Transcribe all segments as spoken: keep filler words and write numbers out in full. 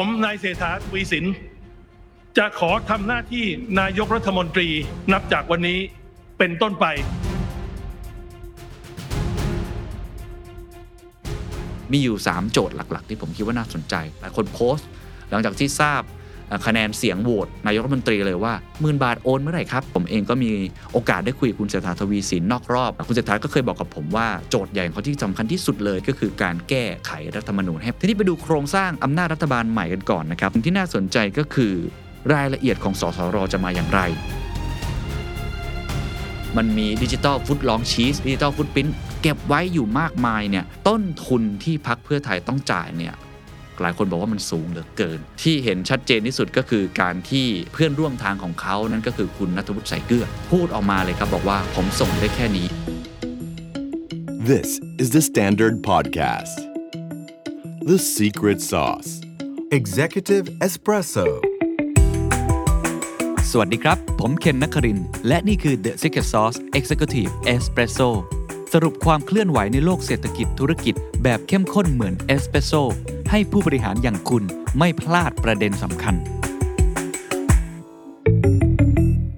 ผมนายเศรษฐาทวีสินจะขอทำหน้าที่นายกรัฐมนตรีนับจากวันนี้เป็นต้นไปมีอยู่สามโจทย์หลักๆที่ผมคิดว่าน่าสนใจหลายคนโพสต์หลังจากที่ทราบคะแนนเสียงโหวตนายกรัฐมนตรีเลยว่าหมื่นบาทโอนเมื่อไหร่ครับผมเองก็มีโอกาสได้คุยกับคุณเศรษฐาทวีสินนอกรอบคุณเศรษฐาก็เคยบอกกับผมว่าโจทย์ใหญ่ของเขาที่สำคัญที่สุดเลยก็คือการแก้ไขรัฐธรรมนูญทีนี้ไปดูโครงสร้างอำนาจรัฐบาลใหม่กันก่อนนะครับที่น่าสนใจก็คือรายละเอียดของสสร.จะมาอย่างไรมันมีดิจิตอลฟุตลองชีสดิจิตอลฟุตพิ้นเก็บไว้อยู่มากมายเนี่ยต้นทุนที่พรรคเพื่อไทยต้องจ่ายเนี่ยหลายคนบอกว่ามันสูงเหลือเกินที่เห็นชัดเจนที่สุดก็คือการที่เพื่อนร่วมทางของเขานั่นก็คือคุณณัฐวุฒิใส่เกลือพูดออกมาเลยครับบอกว่าผมส่งได้แค่นี้ This is the Standard Podcast The Secret Sauce Executive Espressoสวัสดีครับผมเคนนครินทร์และนี่คือ The Secret Sauce Executive Espresso สรุปความเคลื่อนไหวในโลกเศรษฐกิจธุรกิจแบบเข้มข้นเหมือนเอสเปรสโซ่ให้ผู้บริหารอย่างคุณไม่พลาดประเด็นสำคัญ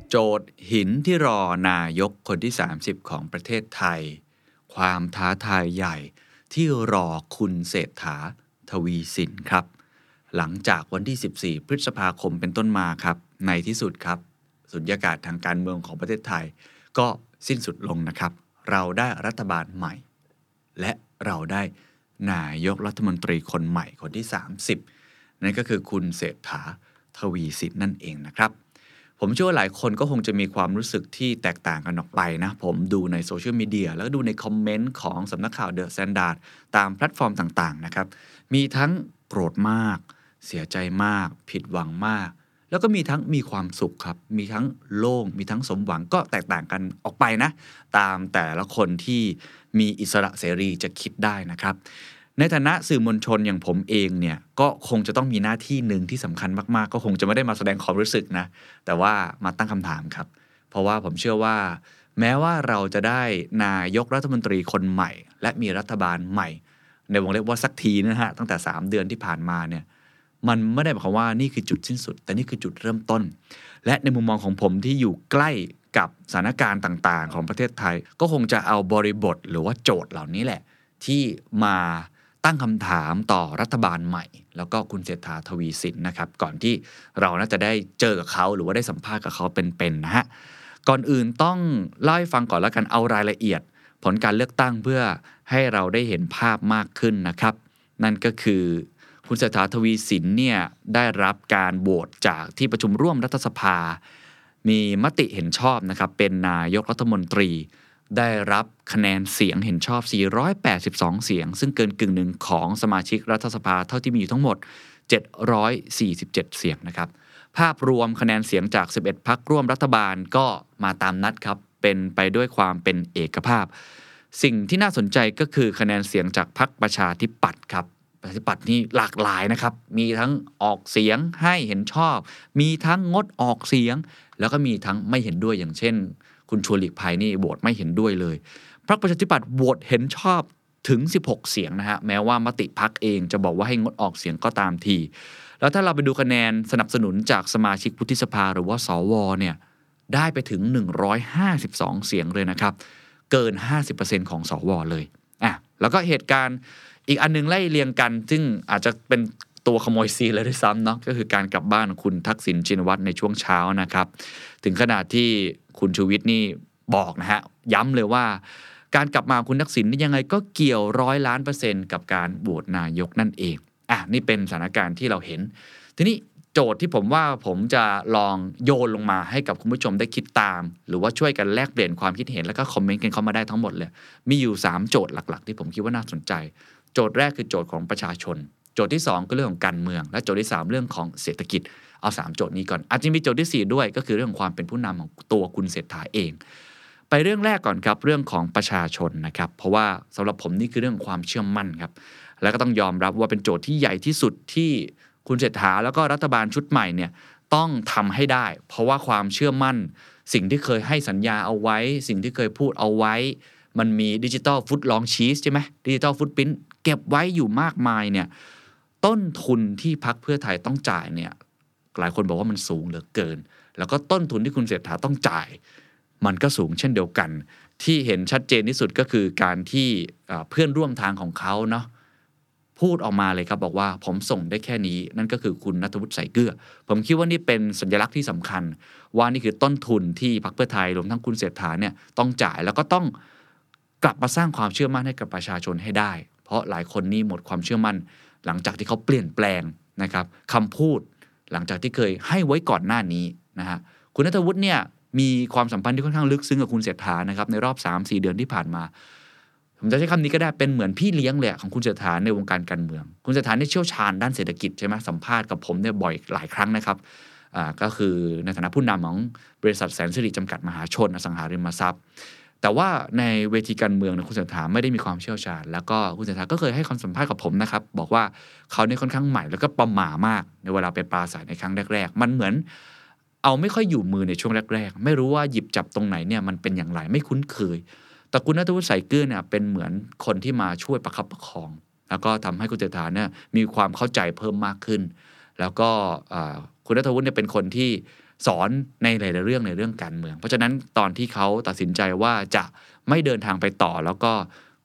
โจทย์หินที่รอนายกคนที่สามสิบของประเทศไทยความท้าทายใหญ่ที่รอคุณเศรษฐาทวีสินครับหลังจากวันที่สิบสี่พฤษภาคมเป็นต้นมาครับในที่สุดครับสุญญากาศทางการเมืองของประเทศไทยก็สิ้นสุดลงนะครับเราได้รัฐบาลใหม่และเราได้นายกรัฐมนตรีคนใหม่คนที่สามสิบนั่นก็คือคุณเศรษฐาทวีสินนั่นเองนะครับผมเชื่อว่าหลายคนก็คงจะมีความรู้สึกที่แตกต่างกันออกไปนะผมดูในโซเชียลมีเดียแล้วดูในคอมเมนต์ของสำนักข่าวเดอะสแตนดาร์ดตามแพลตฟอร์มต่างๆนะครับมีทั้งโกรธมากเสียใจมากผิดหวังมากแล้วก็มีทั้งมีความสุขครับมีทั้งโล่งมีทั้งสมหวังก็แตกต่างกันออกไปนะตามแต่ละคนที่มีอิสระเสรีจะคิดได้นะครับในฐานะสื่อมวลชนอย่างผมเองเนี่ยก็คงจะต้องมีหน้าที่หนึ่งที่สำคัญมากๆก็คงจะไม่ได้มาแสดงความรู้สึกนะแต่ว่ามาตั้งคำถามครับเพราะว่าผมเชื่อว่าแม้ว่าเราจะได้นายกรัฐมนตรีคนใหม่และมีรัฐบาลใหม่ในวงเล็บว่าสักทีนะฮะตั้งแต่สามเดือนที่ผ่านมาเนี่ยมันไม่ได้หมายความว่านี่คือจุดสิ้นสุดแต่นี่คือจุดเริ่มต้นและในมุมมองของผมที่อยู่ใกล้กับสถานการณ์ต่างๆของประเทศไทยก็คงจะเอาบริบทหรือว่าโจทย์เหล่านี้แหละที่มาตั้งคำถามต่อรัฐบาลใหม่แล้วก็คุณเศรษฐาทวีสินนะครับก่อนที่เราน่าจะได้เจอกับเขาหรือว่าได้สัมภาษณ์กับเขาเป็นๆนะฮะก่อนอื่นต้องเล่าให้ฟังก่อนแล้วกันเอารายละเอียดผลการเลือกตั้งเพื่อให้เราได้เห็นภาพมากขึ้นนะครับนั่นก็คือคุณเศรษฐาทวีสินเนี่ยได้รับการโหวตจากที่ประชุมร่วมรัฐสภามีมติเห็นชอบนะครับเป็นนายกรัฐมนตรีได้รับคะแนนเสียงเห็นชอบสี่ร้อยแปดสิบสองเสียงซึ่งเกินกึ่งหนึ่งของสมาชิกรัฐสภาเท่าที่มีอยู่ทั้งหมดเจ็ดร้อยสี่สิบเจ็ดเสียงนะครับภาพรวมคะแนนเสียงจากสิบเอ็ดพรรคร่วมรัฐบาลก็มาตามนัดครับเป็นไปด้วยความเป็นเอกภาพสิ่งที่น่าสนใจก็คือคะแนนเสียงจากพรรคประชาธิปัตย์ครับประชาธิปัตย์นี่หลากหลายนะครับมีทั้งออกเสียงให้เห็นชอบมีทั้งงดออกเสียงแล้วก็มีทั้งไม่เห็นด้วยอย่างเช่นคุณชวนหลีกภัยนี่โหวตไม่เห็นด้วยเลยพรรคประชาธิปัตย์โหวตเห็นชอบถึงสิบหกเสียงนะฮะแม้ว่ามติพรรคเองจะบอกว่าให้งดออกเสียงก็ตามทีแล้วถ้าเราไปดูคะแนนสนับสนุนจากสมาชิกวุฒิสภาหรือว่าสวเนี่ยได้ไปถึงหนึ่งร้อยห้าสิบสองเสียงเลยนะครับเกิน ห้าสิบเปอร์เซ็นต์ ของสวเลยอ่ะแล้วก็เหตุการณ์อีกอันนึงไล่เรียงกันซึ่งอาจจะเป็นตัวขโมยซีนเลยด้วยซ้ำเนาะก็คือการกลับบ้านของคุณทักษิณชินวัตรในช่วงเช้านะครับถึงขนาดที่คุณชูวิทย์นี่บอกนะฮะย้ำเลยว่าการกลับมาคุณทักษิณนี่ยังไงก็เกี่ยวร้อยล้านเปอร์เซ็นต์กับการโหวตนายกนั่นเองอ่ะนี่เป็นสถานการณ์ที่เราเห็นทีนี้โจทย์ที่ผมว่าผมจะลองโยนลงมาให้กับคุณผู้ชมได้คิดตามหรือว่าช่วยกันแลกเปลี่ยนความคิดเห็นแล้วก็คอมเมนต์กันเข้ามาได้ทั้งหมดเลยมีอยู่สามโจทย์หลักๆที่ผมคิดว่าน่าสนใจโจทย์แรกคือโจทย์ของประชาชนโจทย์ที่สองก็เรื่องของการเมืองและโจทย์ที่สามเรื่องของเศรษฐกิจเอาสามโจทย์นี้ก่อนอาจจะมีโจทย์ที่สี่ด้วยก็คือเรื่องของความเป็นผู้นำของตัวคุณเศรษฐาเองไปเรื่องแรกก่อนครับเรื่องของประชาชนนะครับเพราะว่าสำหรับผมนี่คือเรื่องความเชื่อมั่นครับแล้วก็ต้องยอมรับว่าเป็นโจทย์ที่ใหญ่ที่สุดที่คุณเศรษฐาแล้วก็รัฐบาลชุดใหม่เนี่ยต้องทำให้ได้เพราะว่าความเชื่อมั่นสิ่งที่เคยให้สัญญาเอาไว้สิ่งที่เคยพูดเอาไว้มันมีดิจิตอลฟุตลองชีสใช่ไหมดิจิตอลฟุตพิ้นเก็บไว้อยู่มากมายเนี่ย ต้นทุนที่พรรคเพื่อไทยต้องจ่ายเนี่ยหลายคนบอกว่ามันสูงเหลือเกินแล้วก็ต้นทุนที่คุณเศรษฐาต้องจ่ายมันก็สูงเช่นเดียวกันที่เห็นชัดเจนที่สุดก็คือการที่เพื่อนร่วมทางของเขาเนาะพูดออกมาเลยครับบอกว่าผมส่งได้แค่นี้นั่นก็คือคุณณัฐวุฒิใส่เกลือผมคิดว่านี่เป็นสัญลักษณ์ที่สำคัญว่านี่คือต้นทุนที่พรรคเพื่อไทยรวมทั้งคุณเศรษฐาเนี่ยต้องจ่ายแล้วก็ต้องกลับมาสร้างความเชื่อมั่นให้กับประชาชนให้ได้เพราะหลายคนนี่หมดความเชื่อมั่นหลังจากที่เขาเปลี่ยนแปลงนะครับคำพูดหลังจากที่เคยให้ไว้ก่อนหน้านี้นะฮะคุณณัฐวุฒิเนี่ยมีความสัมพันธ์ที่ค่อนข้างลึกซึ้งกับคุณเศรษฐานะครับในรอบ สามถึงสี่ เดือนที่ผ่านมาผมจะใช้คำนี้ก็ได้เป็นเหมือนพี่เลี้ยงแหละของคุณเศรษฐาในวงการการเมืองคุณเศรษฐาเนี่ยเชี่ยวชาญด้านเศรษฐกิจใช่ไหมสัมภาษณ์กับผมเนี่ยบ่อยหลายครั้งนะครับอ่าก็คือในฐานะผู้นำของบริษัทแสนสิริจำกัดมหาชนอสังหาริมทรัพย์แต่ว่าในเวทีการเมืองเนี่ยคุณเศรษฐาไม่ได้มีความเชี่ยวชาญแล้วก็คุณเศรษฐาก็เคยให้ความสัมภาษณ์กับผมนะครับบอกว่าเขาเนี่ยค่อนข้างใหม่แล้วก็ประหม่ามากในเวลาไปปราศรัยในครั้งแรกๆมันเหมือนเอาไม่ค่อยอยู่มือในช่วงแรกๆไม่รู้ว่าหยิบจับตรงไหนเนี่ยมันเป็นอย่างไรไม่คุ้นเคยแต่คุณณัฐวุฒิใส่เกลือเนี่ยเป็นเหมือนคนที่มาช่วยประคับประคองแล้วก็ทำให้คุณเศรษฐาเนี่ยมีความเข้าใจเพิ่มมากขึ้นแล้วก็คุณณัฐวุฒิเนี่ยเป็นคนที่สอนในหลายๆเรื่องในเรื่องการเมืองเพราะฉะนั้นตอนที่เขาตัดสินใจว่าจะไม่เดินทางไปต่อแล้วก็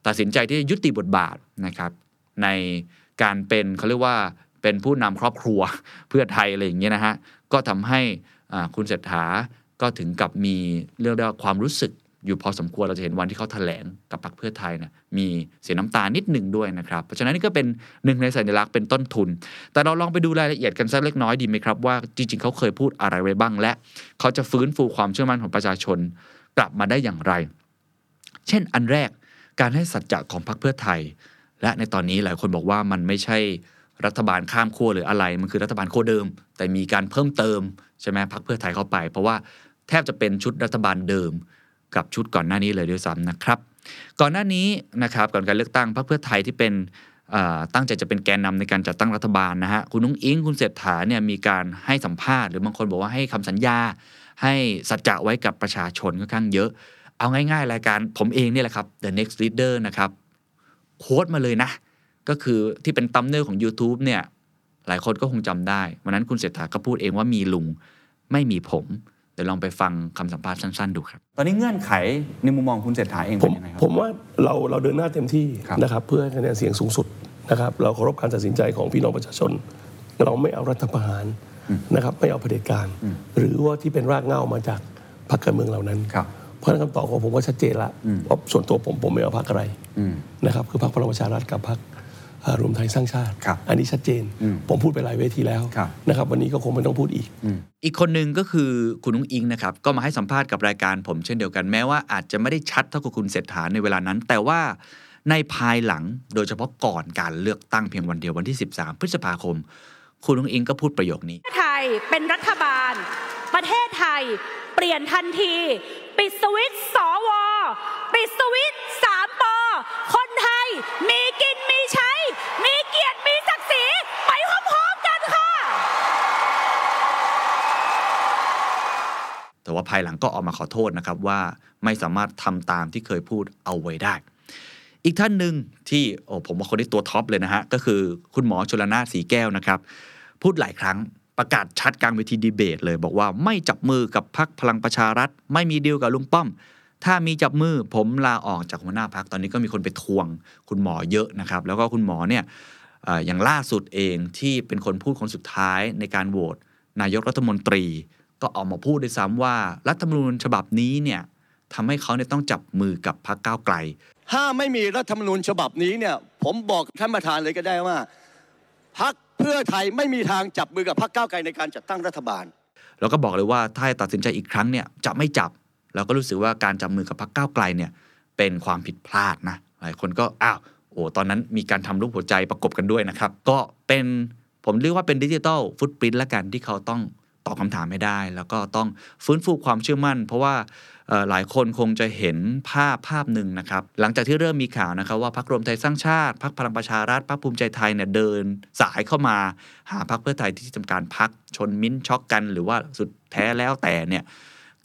ตัดสินใจที่จะยุติบทบาทนะครับในการเป็นเขาเรียกว่าเป็นผู้นำครอบครัวเพื่อไทยอะไรอย่างเงี้ยนะฮะก็ทำให้คุณเศรษฐาก็ถึงกับมีเรียกได้ว่าความรู้สึกอยู่พอสมควรเราจะเห็นวันที่เขาแถลงกับพรรคเพื่อไทยนะมีเสียน้ำตานิดหนึ่งด้วยนะครับเพราะฉะนั้นนี่ก็เป็นหนึ่งในสัญลักษณ์เป็นต้นทุนแต่เราลองไปดูรายละเอียดกันสักเล็กน้อยดีไหมครับว่าจริงๆเขาเคยพูดอะไรไว้บ้างและเขาจะฟื้นฟูความเชื่อมั่นของประชาชนกลับมาได้อย่างไรเช่นอันแรกการให้สัจจะของพรรคเพื่อไทยและในตอนนี้หลายคนบอกว่ามันไม่ใช่รัฐบาลข้ามขั้วหรืออะไรมันคือรัฐบาลขั้วเดิมแต่มีการเพิ่มเติมใช่ไหมพรรคเพื่อไทยเข้าไปเพราะว่าแทบจะเป็นชุดรัฐบาลเดิมกับชุดก่อนหน้านี้เลยด้วยซ้ำนะครับก่อนหน้านี้นะครับก่อนการเลือกตั้งพรรคเพื่อไทยที่เป็นตั้งใจจะเป็นแกนนำในการจัดตั้งรัฐบาลนะฮะคุณนุ้งอิงคุณเศรษฐาเนี่ยมีการให้สัมภาษณ์หรือบางคนบอกว่าให้คำสัญญาให้สัจจะไว้กับประชาชนค่อนข้างเยอะเอาง่ายๆรายการผมเองเนี่ยแหละครับ The Next Leader นะครับโค้ดมาเลยนะก็คือที่เป็นตัมเนอร์ของ YouTube เนี่ยหลายคนก็คงจำได้วันนั้นคุณเศรษฐาก็พูดเองว่ามีลุงไม่มีผมเดี๋ยวลองไปฟังคำสัมภาษณ์สั้นๆดูครับตอนนี้เงื่อนไขในมุมมองคุณเศรษฐาเองเป็นยังไงครับผมว่าเราเราเดินหน้าเต็มที่นะครับเพื่อคะแนนเสียงสูงสุดนะครับเราเคารพการตัดสินใจของพี่น้องประชาชนเราไม่เอารัฐประหารนะครับไม่เอาเผด็จการหรือว่าที่เป็นรากเหง้ามาจากพรรคการเมืองเหล่านั้นเพราะฉะนั้นคำตอบของผมก็ชัดเจนละว่าส่วนตัวผมผมไม่เอาพรรคอะไรนะครับคือพรรคพลังประชารัฐกับพรรครวมไทยสร้างชาติอันนี้ชัดเจนผมพูดไปหลายเวทีแล้วนะครับวันนี้ก็คงไม่ต้องพูดอีกอีกคนนึงก็คือคุณนุ้งอิงนะครับก็มาให้สัมภาษณ์กับรายการผมเช่นเดียวกันแม้ว่าอาจจะไม่ได้ชัดเท่ากับคุณเศรษฐาในเวลานั้นแต่ว่าในภายหลังโดยเฉพาะก่อนการเลือกตั้งเพียงวันเดียววันที่สิบสามพฤษภาคมคุณนุ้งอิงก็พูดประโยคนี้ไทยเป็นรัฐบาลประเทศไทยเปลี่ยนทันทีปิดสวิตช์สวปิดสวิตช์สามปคนไทยมีกินมีใช้มีเกียรติมีศักดิ์ศรีไปพร้อมๆกันค่ะแต่ว่าภายหลังก็ออกมาขอโทษนะครับว่าไม่สามารถทำตามที่เคยพูดเอาไว้ได้อีกท่านหนึ่งที่โอ้ผมว่าคนที่ตัวท็อปเลยนะฮะก็คือคุณหมอชลนาถสีแก้วนะครับพูดหลายครั้งประกาศชัดกลางเวทีดีเบตเลยบอกว่าไม่จับมือกับพรรคพลังประชารัฐไม่มีดีลกับลุงป้อมถ้ามีจับมือผมลาออกจากหัวหน้าพรรคตอนนี้ก็มีคนไปทวงคุณหมอเยอะนะครับแล้วก็คุณหมอเนี่ยอย่างล่าสุดเองที่เป็นคนพูดคนสุดท้ายในการโหวตนายกรัฐมนตรีก็ออกมาพูดด้วยซ้ำว่ารัฐธรรมนูญฉบับนี้เนี่ยทำให้เขาเนี่ยต้องจับมือกับพรรคก้าวไกลถ้าไม่มีรัฐธรรมนูญฉบับนี้เนี่ยผมบอกท่านประธานเลยก็ได้ว่าพรรคเพื่อไทยไม่มีทางจับมือกับพรรคก้าวไกลในการจัดตั้งรัฐบาลแล้วก็บอกเลยว่าถ้าตัดสินใจอีกครั้งเนี่ยจะไม่จับเราก็รู้สึกว่าการจับมือกับพรรคก้าวไกลเนี่ยเป็นความผิดพลาดนะหลายคนก็อ้าวโอ้ตอนนั้นมีการทำรูปหัวใจประกบกันด้วยนะครับก็เป็นผมเรียกว่าเป็นดิจิทัลฟุตปรินท์ละกันที่เขาต้องตอบคำถามให้ได้แล้วก็ต้องฟื้นฟูความเชื่อมั่นเพราะว่าหลายคนคงจะเห็นภาพภาพหนึ่งนะครับหลังจากที่เริ่มมีข่าวนะครับว่าพรรครวมไทยสร้างชาติพรรคพลังประชารัฐพรรคภูมิใจไทยเนี่ยเดินสายเข้ามาหาพรรคเพื่อไทยที่ทำการพรรคชนมิ้นช็อกกันหรือว่าสุดแท้แล้วแต่เนี่ย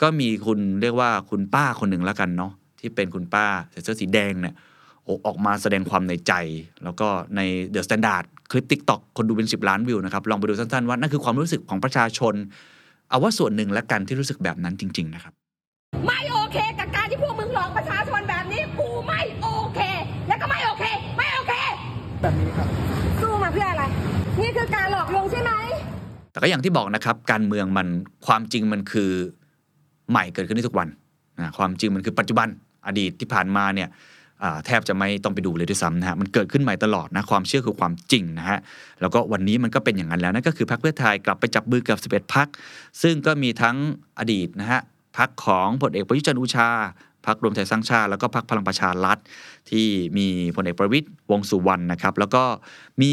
ก็มีคุณเรียกว่าคุณป้าคนหนึ่งแล้วกันเนาะที่เป็นคุณป้าใส่เสื้อสีแดงเนี่ยออกมาแสดงความในใจแล้วก็ในเดอะสแตนดาร์ด คลิป TikTok คนดูเป็นสิบล้านวิวนะครับลองไปดูสั้นๆว่านั่นคือความรู้สึกของประชาชนเอาว่าส่วนหนึ่งและกันที่รู้สึกแบบนั้นจริงๆนะครับไม่โอเคกับการที่พวกมึงหลอกประชาชนแบบนี้กูไม่โอเคและก็ไม่โอเคไม่โอเคแบบนี้ครับสู้มาเพื่ออะไรนี่คือการหลอกลวงใช่ไหมแต่ก็อย่างที่บอกนะครับการเมืองมันความจริงมันคือใหม่เกิดขึ้นในทุกวันนะความจริงมันคือปัจจุบันอดีตที่ผ่านมาเนี่ยแทบจะไม่ต้องไปดูเลยด้วยซ้ำนะฮะมันเกิดขึ้นใหม่ตลอดนะความเชื่อคือความจริงนะฮะแล้วก็วันนี้มันก็เป็นอย่างนั้นแล้วนั่นก็คือพรรคเพื่อไทยกลับไปจับมือกับสิบเอ็ดพรรคซึ่งก็มีทั้งอดีตนะฮะพรรคของพลเอกประยุทธ์จันทร์โอชาพรรครวมไทยสร้างชาติแล้วก็พรรคพลังประชารัฐที่มีพลเอกประวิตรวงษ์สุวรรณนะครับแล้วก็มี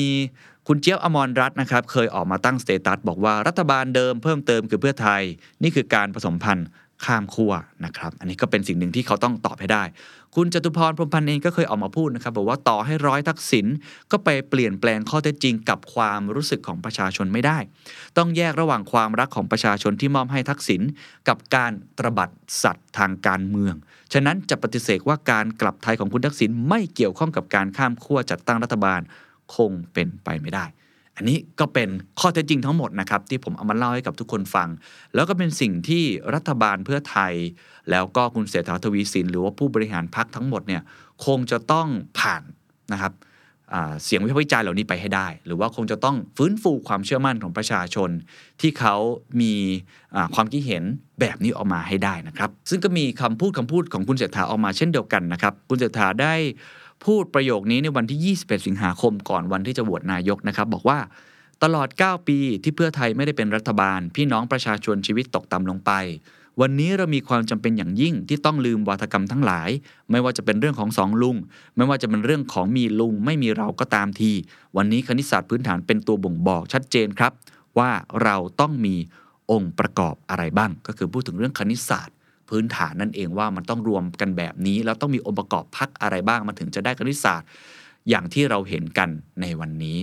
คุณเจี๊ยบอมรรัตน์นะครับเคยออกมาตั้งสเตตัสบอกว่ารัฐบาลเดิมเพิ่มเติมคือเพื่อไทยนี่คือการผสมพันธุ์ข้ามขั้วนะครับอันนี้ก็เป็นสิ่งหนึ่งที่เขาต้องตอบให้ได้คุณจตุพรพรหมพันธ์เองก็เคยออกมาพูดนะครับบอกว่าต่อให้ร้อยทักษิณก็ไปเปลี่ยนแปลงข้อเท็จจริงกับความรู้สึกของประชาชนไม่ได้ต้องแยกระหว่างความรักของประชาชนที่มอบให้ทักษิณกับการตระบัดสัตว์ทางการเมืองฉะนั้นจะปฏิเสธว่าการกลับไทยของคุณทักษิณไม่เกี่ยวข้องกับการข้ามขั้วจัดตั้งรัฐบาลคงเป็นไปไม่ได้อันนี้ก็เป็นข้อเท็จจริงทั้งหมดนะครับที่ผมเอามาเล่าให้กับทุกคนฟังแล้วก็เป็นสิ่งที่รัฐบาลเพื่อไทยแล้วก็คุณเศรษฐาทวีสินหรือว่าผู้บริหารพรรคทั้งหมดเนี่ยคงจะต้องผ่านนะครับเสียงวิพากษ์วิจารณ์เหล่านี้ไปให้ได้หรือว่าคงจะต้องฟื้นฟูความเชื่อมั่นของประชาชนที่เขามีความคิดเห็นแบบนี้ออกมาให้ได้นะครับซึ่งก็มีคำพูดคำพูดของคุณเศรษฐาออกมาเช่นเดียวกันนะครับคุณเศรษฐาได้พูดประโยคนี้ในวันที่ยี่สิบเอ็ดสิงหาคมก่อนวันที่จะโหวตนายกนะครับบอกว่าตลอดเก้าปีที่เพื่อไทยไม่ได้เป็นรัฐบาลพี่น้องประชาชนชีวิตตกต่ำลงไปวันนี้เรามีความจำเป็นอย่างยิ่งที่ต้องลืมวาทกรรมทั้งหลายไม่ว่าจะเป็นเรื่องของสองลุงไม่ว่าจะเป็นเรื่องของมีลุงไม่มีเราก็ตามทีวันนี้คณิตศาสตร์พื้นฐานเป็นตัวบ่งบอกชัดเจนครับว่าเราต้องมีองค์ประกอบอะไรบ้างก็คือพูดถึงเรื่องคณิตศาสตร์พื้นฐานนั่นเองว่ามันต้องรวมกันแบบนี้แล้วต้องมีองค์ประกอบพรรคอะไรบ้างมันถึงจะได้คณิตศาสตร์อย่างที่เราเห็นกันในวันนี้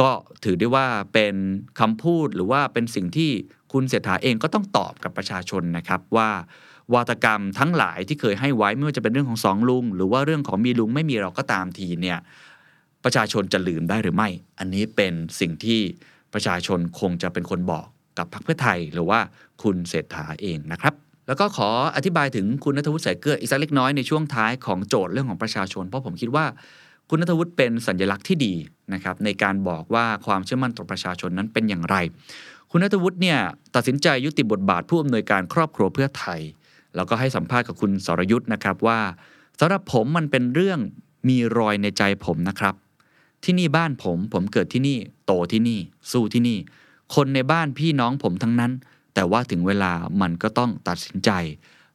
ก็ถือได้ว่าเป็นคำพูดหรือว่าเป็นสิ่งที่คุณเศรษฐาเองก็ต้องตอบกับประชาชนนะครับว่าวาทกรรมทั้งหลายที่เคยให้ไว้ไม่ว่าจะเป็นเรื่องของสองลุงหรือว่าเรื่องของมีลุงไม่มีเราก็ตามทีเนี่ยประชาชนจะลืมได้หรือไม่อันนี้เป็นสิ่งที่ประชาชนคงจะเป็นคนบอกกับพรรคเพื่อไทยหรือว่าคุณเศรษฐาเองนะครับแล้วก็ขออธิบายถึงคุณณัฐวุฒิสายเกลืออีกสักเล็กน้อยในช่วงท้ายของโจทย์เรื่องของประชาชนเพราะผมคิดว่าคุณณัฐวุฒิเป็นสัญลักษณ์ที่ดีนะครับในการบอกว่าความเชื่อมั่นต่อประชาชนนั้นเป็นอย่างไรคุณณัฐวุฒิเนี่ยตัดสินใจยุติบทบาทผู้อำนวยการครอบครัวเพื่อไทยแล้วก็ให้สัมภาษณ์กับคุณสรยุทธนะครับว่าสำหรับผมมันเป็นเรื่องมีรอยในใจผมนะครับที่นี่บ้านผมผมเกิดที่นี่โตที่นี่สู้ที่นี่คนในบ้านพี่น้องผมทั้งนั้นแต่ว่าถึงเวลามันก็ต้องตัดสินใจ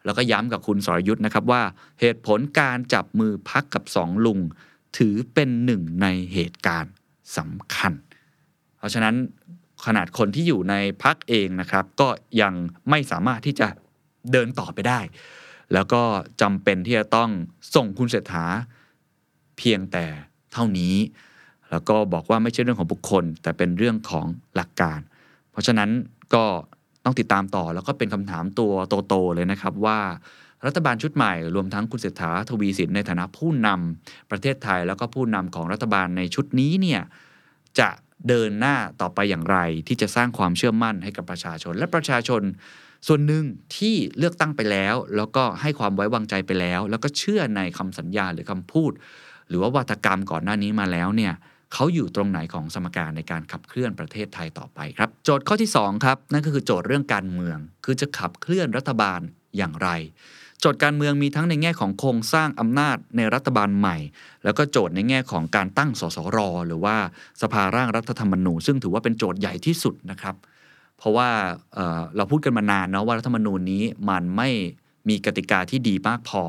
แล้วก็ย้ำกับคุณสรยุทธนะครับว่าเหตุผลการจับมือพรรคกับสองลุงถือเป็นหนึ่งในเหตุการณ์สำคัญเพราะฉะนั้นขนาดคนที่อยู่ในพรรคเองนะครับก็ยังไม่สามารถที่จะเดินต่อไปได้แล้วก็จำเป็นที่จะต้องส่งคุณเศรษฐาเพียงแต่เท่านี้แล้วก็บอกว่าไม่ใช่เรื่องของบุคคลแต่เป็นเรื่องของหลักการเพราะฉะนั้นก็ต้องติดตามต่อแล้วก็เป็นคำถามตัวโตๆเลยนะครับว่ารัฐบาลชุดใหม่รวมทั้งคุณเศรษฐาทวีสินในฐานะผู้นำประเทศไทยแล้วก็ผู้นำของรัฐบาลในชุดนี้เนี่ยจะเดินหน้าต่อไปอย่างไรที่จะสร้างความเชื่อมั่นให้กับประชาชนและประชาชนส่วนหนึ่งที่เลือกตั้งไปแล้วแล้วก็ให้ความไว้วางใจไปแล้วแล้วก็เชื่อในคำสัญญาหรือคำพูดหรือว่าวาทกรรมก่อนหน้านี้มาแล้วเนี่ยเขาอยู่ตรงไหนของสมการในการขับเคลื่อนประเทศไทยต่อไปครับโจทย์ข้อที่สองครับนั่นก็คือโจทย์เรื่องการเมืองคือจะขับเคลื่อนรัฐบาลอย่างไรโจทย์การเมืองมีทั้งในแง่ของโครงสร้างอำนาจในรัฐบาลใหม่แล้วก็โจทย์ในแง่ของการตั้งสสร.หรือว่าสภาร่างรัฐธรรมนูญซึ่งถือว่าเป็นโจทย์ใหญ่ที่สุดนะครับเพราะว่า เอ่อ เราพูดกันมานานเนาะว่ารัฐธรรมนูญนี้มันไม่มีกติกาที่ดีมากพอ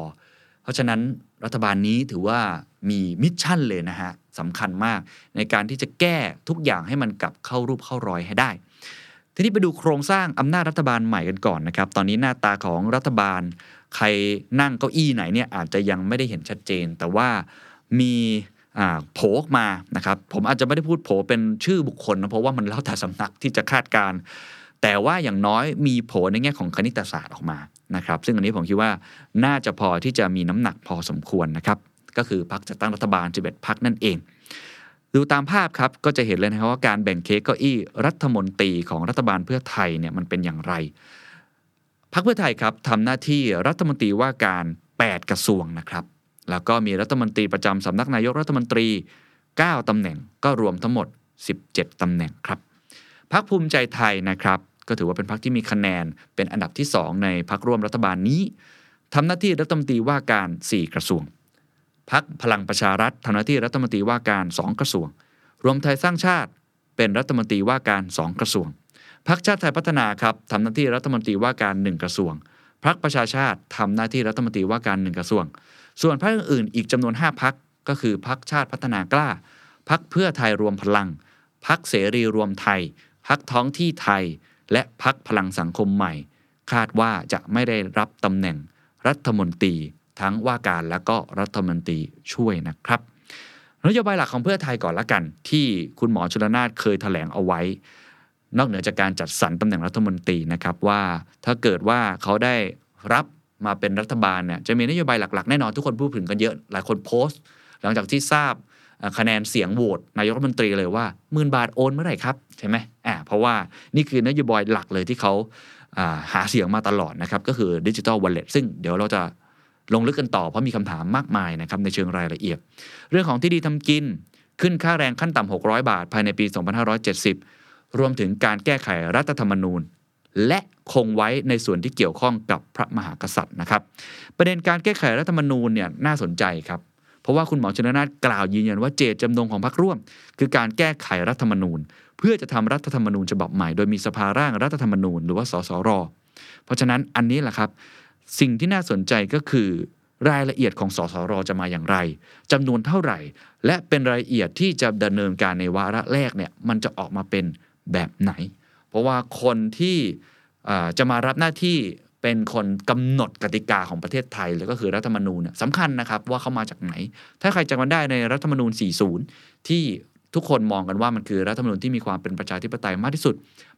เพราะฉะนั้นรัฐบาลนี้ถือว่ามีมิชชั่นเลยนะฮะสำคัญมากในการที่จะแก้ทุกอย่างให้มันกลับเข้ารูปเข้ารอยให้ได้ทีนี้ไปดูโครงสร้างอำนาจรัฐบาลใหม่กันก่อนนะครับตอนนี้หน้าตาของรัฐบาลใครนั่งเก้าอี้ไหนเนี่ยอาจจะยังไม่ได้เห็นชัดเจนแต่ว่ามีโผล่ออกมานะครับผมอาจจะไม่ได้พูดโผล่เป็นชื่อบุคคลนะเพราะว่ามันแล้วแต่สำนักที่จะคาดการแต่ว่าอย่างน้อยมีโผล่ในแง่ของคณิตศาสตร์ออกมานะครับซึ่งอันนี้ผมคิดว่าน่าจะพอที่จะมีน้ำหนักพอสมควรนะครับก็คือพรรคจัดตั้งรัฐบาลสิบเอ็ดพรรคนั่นเอง ดูตามภาพครับก็จะเห็นเลยนะครับว่าการแบ่งเค้กเก้าอี้รัฐมนตรีของรัฐบาลเพื่อไทยเนี่ยมันเป็นอย่างไรพรรคเพื่อไทยครับทำหน้าที่รัฐมนตรีว่าการแปดกระทรวงนะครับแล้วก็มีรัฐมนตรีประจำสำนักนายกรัฐมนตรีเก้าตำแหน่งก็รวมทั้งหมดสิบเจ็ดตำแหน่งครับพรรคภูมิใจไทยนะครับก็ถือว่าเป็นพรรคที่มีคะแนนเป็นอันดับที่สองในพรรคร่วมรัฐบาลนี้ทำหน้าที่รัฐมนตรีว่าการสี่กระทรวงพรรคพลังประชารัฐทำหน้าที่รัฐมนตรีว่าการสองกระทรวงรวมไทยสร้างชาติเป็นรัฐมนตรีว่าการสองกระทรวงพรรคชาติไทยพัฒนาครับทำหน้าที่รัฐมนตรีว่าการหนึ่งกระทรวงพรรคประชาชาติทำหน้าที่รัฐมนตรีว่าการหนึ่งกระทรวงส่วนพรรคอื่นอีกจำนวนห้าพรรคก็คือพรรคชาติพัฒนากล้าพรรคเพื่อไทยรวมพลังพรรคเสรีรวมไทยพรรคท้องที่ไทยและพรรคพลังสังคมใหม่คาดว่าจะไม่ได้รับตำแหน่งรัฐมนตรีทั้งว่าการและก็รัฐมนตรีช่วยนะครับนโยบายหลักของเพื่อไทยก่อนละกันที่คุณหมอชลนานเคยแถลงเอาไว้นอกเหนือจากการจัดสรรตำแหน่งรัฐมนตรีนะครับว่าถ้าเกิดว่าเขาได้รับมาเป็นรัฐบาลเนี่ยจะมีนโยบายหลักๆแน่นอนทุกคนพูดถึงกันเยอะหลายคนโพสต์หลังจากที่ทราบคะแนนเสียงโหวตนายกรัฐมนตรีเลยว่าหมื่นบาทโอนเมื่อไหร่ครับใช่ไหมอ่าเพราะว่านี่คือนโยบายหลักเลยที่เขาหาเสียงมาตลอดนะครับก็คือดิจิทัลวอลเล็ตซึ่งเดี๋ยวเราจะลงลึกกันต่อเพราะมีคำถามมากมายนะครับในเชิงรายละเอียดเรื่องของที่ดีทำกินขึ้นค่าแรงขั้นต่ำหกร้อยบาทภายในปีสองพันห้าร้อยเจ็ดสิบรวมถึงการแก้ไขรัฐธรรมนูญและคงไว้ในส่วนที่เกี่ยวข้องกับพระมหากษัตริย์นะครับประเด็นการแก้ไขรัฐธรรมนูญเนี่ยน่าสนใจครับเพราะว่าคุณหมอชลนานกล่าวยืนยันว่าเจตจำนงของพรรคร่วมคือการแก้ไขรัฐธรรมนูญเพื่อจะทำรัฐธรรมนูญฉบับใหม่โดยมีสภาร่างรัฐธรรมนูญหรือว่าสสร.เพราะฉะนั้นอันนี้แหละครับสิ่งที่น่าสนใจก็คือรายละเอียดของสสร.จะมาอย่างไรจำนวนเท่าไหร่และเป็นรายละเอียดที่จะดำเนินการในวาระแรกเนี่ยมันจะออกมาเป็นแบบไหนเพราะว่าคนที่จะมารับหน้าที่เป็นคนกำหนดกติกาของประเทศไทยเลยก็คือรัฐธรรมนูญสำคัญนะครับว่าเขามาจากไหนถ้าใครจำกันได้ในรัฐธรรมนูญสี่สิบที่ทุกคนมองกันว่ามันคือรัฐธรรมนูญที่มีความเป็นประชาธิปไตยมากที่สุด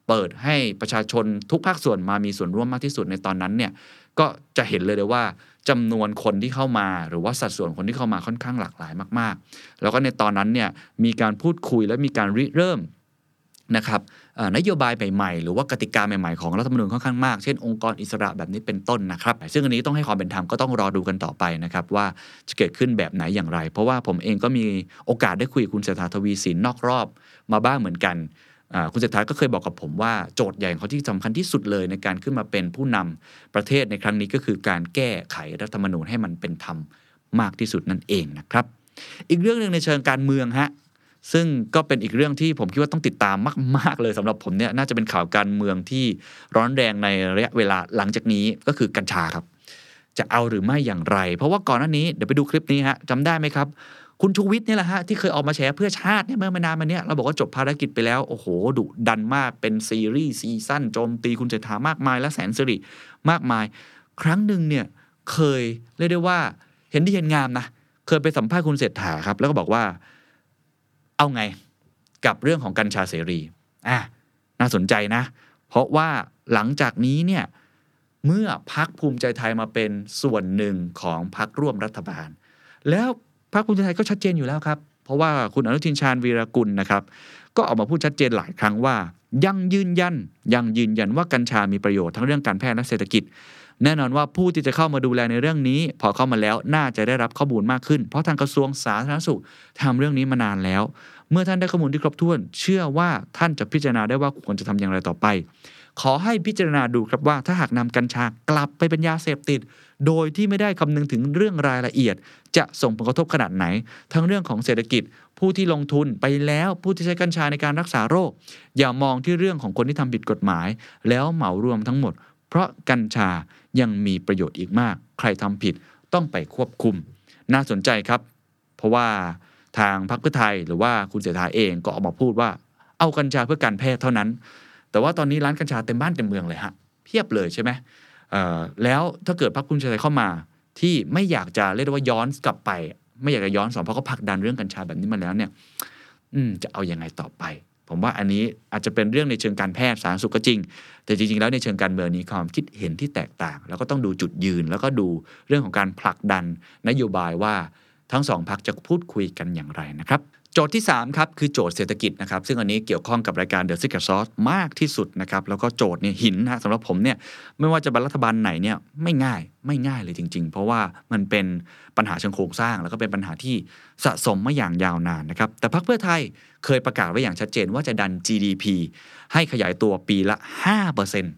เปิดให้ประชาชนทุกภาคส่วนมามีส่วนร่วมมากที่สุดในตอนนั้นเนี่ยก็จะเห็นเลยเลยว่าจำนวนคนที่เข้ามาหรือว่าสัดส่วนคนที่เข้ามาค่อนข้างหลากหลายมากๆแล้วก็ในตอนนั้นเนี่ยมีการพูดคุยและมีการริเริ่มนะครับนโยบายใหม่ๆหรือว่ากติกาใหม่ๆของรัฐธรรมนูญค่อนข้างมากเช่นองค์กรอิสระแบบนี้เป็นต้นนะครับซึ่งอันนี้ต้องให้ความเป็นธรรมก็ต้องรอดูกันต่อไปนะครับว่าจะเกิดขึ้นแบบไหนอย่างไรเพราะว่าผมเองก็มีโอกาสได้คุยกับคุณเศรษฐาทวีสินนอกรอบมาบ้างเหมือนกันคุณเศรษฐาก็เคยบอกกับผมว่าโจทย์ใหญ่ของเขาที่สำคัญที่สุดเลยในการขึ้นมาเป็นผู้นำประเทศในครั้งนี้ก็คือการแก้ไขรัฐธรรมนูญให้มันเป็นธรรมมากที่สุดนั่นเองนะครับอีกเรื่องนึงในเชิงการเมืองฮะซึ่งก็เป็นอีกเรื่องที่ผมคิดว่าต้องติดตามมากๆเลยสำหรับผมเนี่ยน่าจะเป็นข่าวการเมืองที่ร้อนแรงในระยะเวลาหลังจากนี้ก็คือกัญชาครับจะเอาหรือไม่อย่างไรเพราะว่าก่อนหน้านี้เดี๋ยวไปดูคลิปนี้ฮะจำได้ไหมครับคุณชูวิทย์เนี่ยแหละฮะที่เคยออกมาแฉเพื่อชาติเนี่ยเมื่อไม่นานมานี้เราบอกว่าจบภารกิจไปแล้วโอ้โหดุดันมากเป็นซีรีส์ซีซั่นโจมตีคุณเศรษฐามากมายและแสนสิริมากมายครั้งหนึ่งเนี่ยเคยเรียกได้ว่าเห็นดีเห็นงามนะเคยไปสัมภาษณ์คุณเศรษฐาครับแล้วก็บอกว่าเอาไงกับเรื่องของกัญชาเสรีอ่ะน่าสนใจนะเพราะว่าหลังจากนี้เนี่ยเมื่อพรรคภูมิใจไทยมาเป็นส่วนหนึ่งของพรรคร่วมรัฐบาลแล้วพรรคภูมิใจไทยก็ชัดเจนอยู่แล้วครับเพราะว่าคุณอนุทินชาญวีรกุลนะครับก็ออกมาพูดชัดเจนหลายครั้งว่ายังยืนยันยังยืนยันว่ากัญชามีประโยชน์ทั้งเรื่องการแพทย์และเศรษฐกิจแน่นอนว่าผู้ที่จะเข้ามาดูแลในเรื่องนี้พอเข้ามาแล้วน่าจะได้รับข้อมูลมากขึ้นเพราะทางกระทรวงสาธารณสุขทำเรื่องนี้มานานแล้วเมื่อท่านได้ข้อมูลที่ครบถ้วนเชื่อว่าท่านจะพิจารณาได้ว่าควรจะทำอย่างไรต่อไปขอให้พิจารณาดูครับว่าถ้าหากนำกัญชากลับไปเป็นยาเสพติดโดยที่ไม่ได้คำนึงถึงเรื่องรายละเอียดจะส่งผลกระทบขนาดไหนทั้งเรื่องของเศรษฐกิจผู้ที่ลงทุนไปแล้วผู้ที่ใช้กัญชาในการรักษาโรคอย่ามองที่เรื่องของคนที่ทำผิดกฎหมายแล้วเหมารวมทั้งหมดเพราะกัญชายังมีประโยชน์อีกมากใครทำผิดต้องไปควบคุมน่าสนใจครับเพราะว่าทางพรรคเพื่อไทยหรือว่าคุณเศรษฐาเองก็ออกมาพูดว่าเอากัญชาเพื่อการแพทย์เท่านั้นแต่ว่าตอนนี้ร้านกัญชาเต็มบ้านเต็มเมืองเลยฮะเพียบเลยใช่ไหมแล้วถ้าเกิดพรรคภูมิใจไทยเข้ามาที่ไม่อยากจะเรียกว่าย้อนกลับไปไม่อยากจะย้อนสอนเพราะเขาผลักดันเรื่องกัญชาแบบนี้มาแล้วเนี่ยจะเอายังไงต่อไปผมว่าอันนี้อาจจะเป็นเรื่องในเชิงการแพทย์สาธารณสุขก็จริงแต่จริงๆแล้วในเชิงการเมืองนี้ความคิดเห็นที่แตกต่างแล้วก็ต้องดูจุดยืนแล้วก็ดูเรื่องของการผลักดันนโยบายว่าทั้งสองพรรคจะพูดคุยกันอย่างไรนะครับ โจทย์ที่สามครับคือโจทย์เศรษฐกิจนะครับซึ่งอันนี้เกี่ยวข้องกับรายการ The Secret Sauce มากที่สุดนะครับแล้วก็โจทย์เนี่ยหินนะสำหรับผมเนี่ยไม่ว่าจะเป็นรัฐบาลไหนเนี่ยไม่ง่ายไม่ง่ายเลยจริงๆเพราะว่ามันเป็นปัญหาเชิงโครงสร้างแล้วก็เป็นปัญหาที่สะสมมาอย่างยาวนานนะครับแต่พรรคเพื่อไทยเคยประกาศไว้อย่างชัดเจนว่าจะดัน จี ดี พี ให้ขยายตัวปีละ ห้าเปอร์เซ็นต์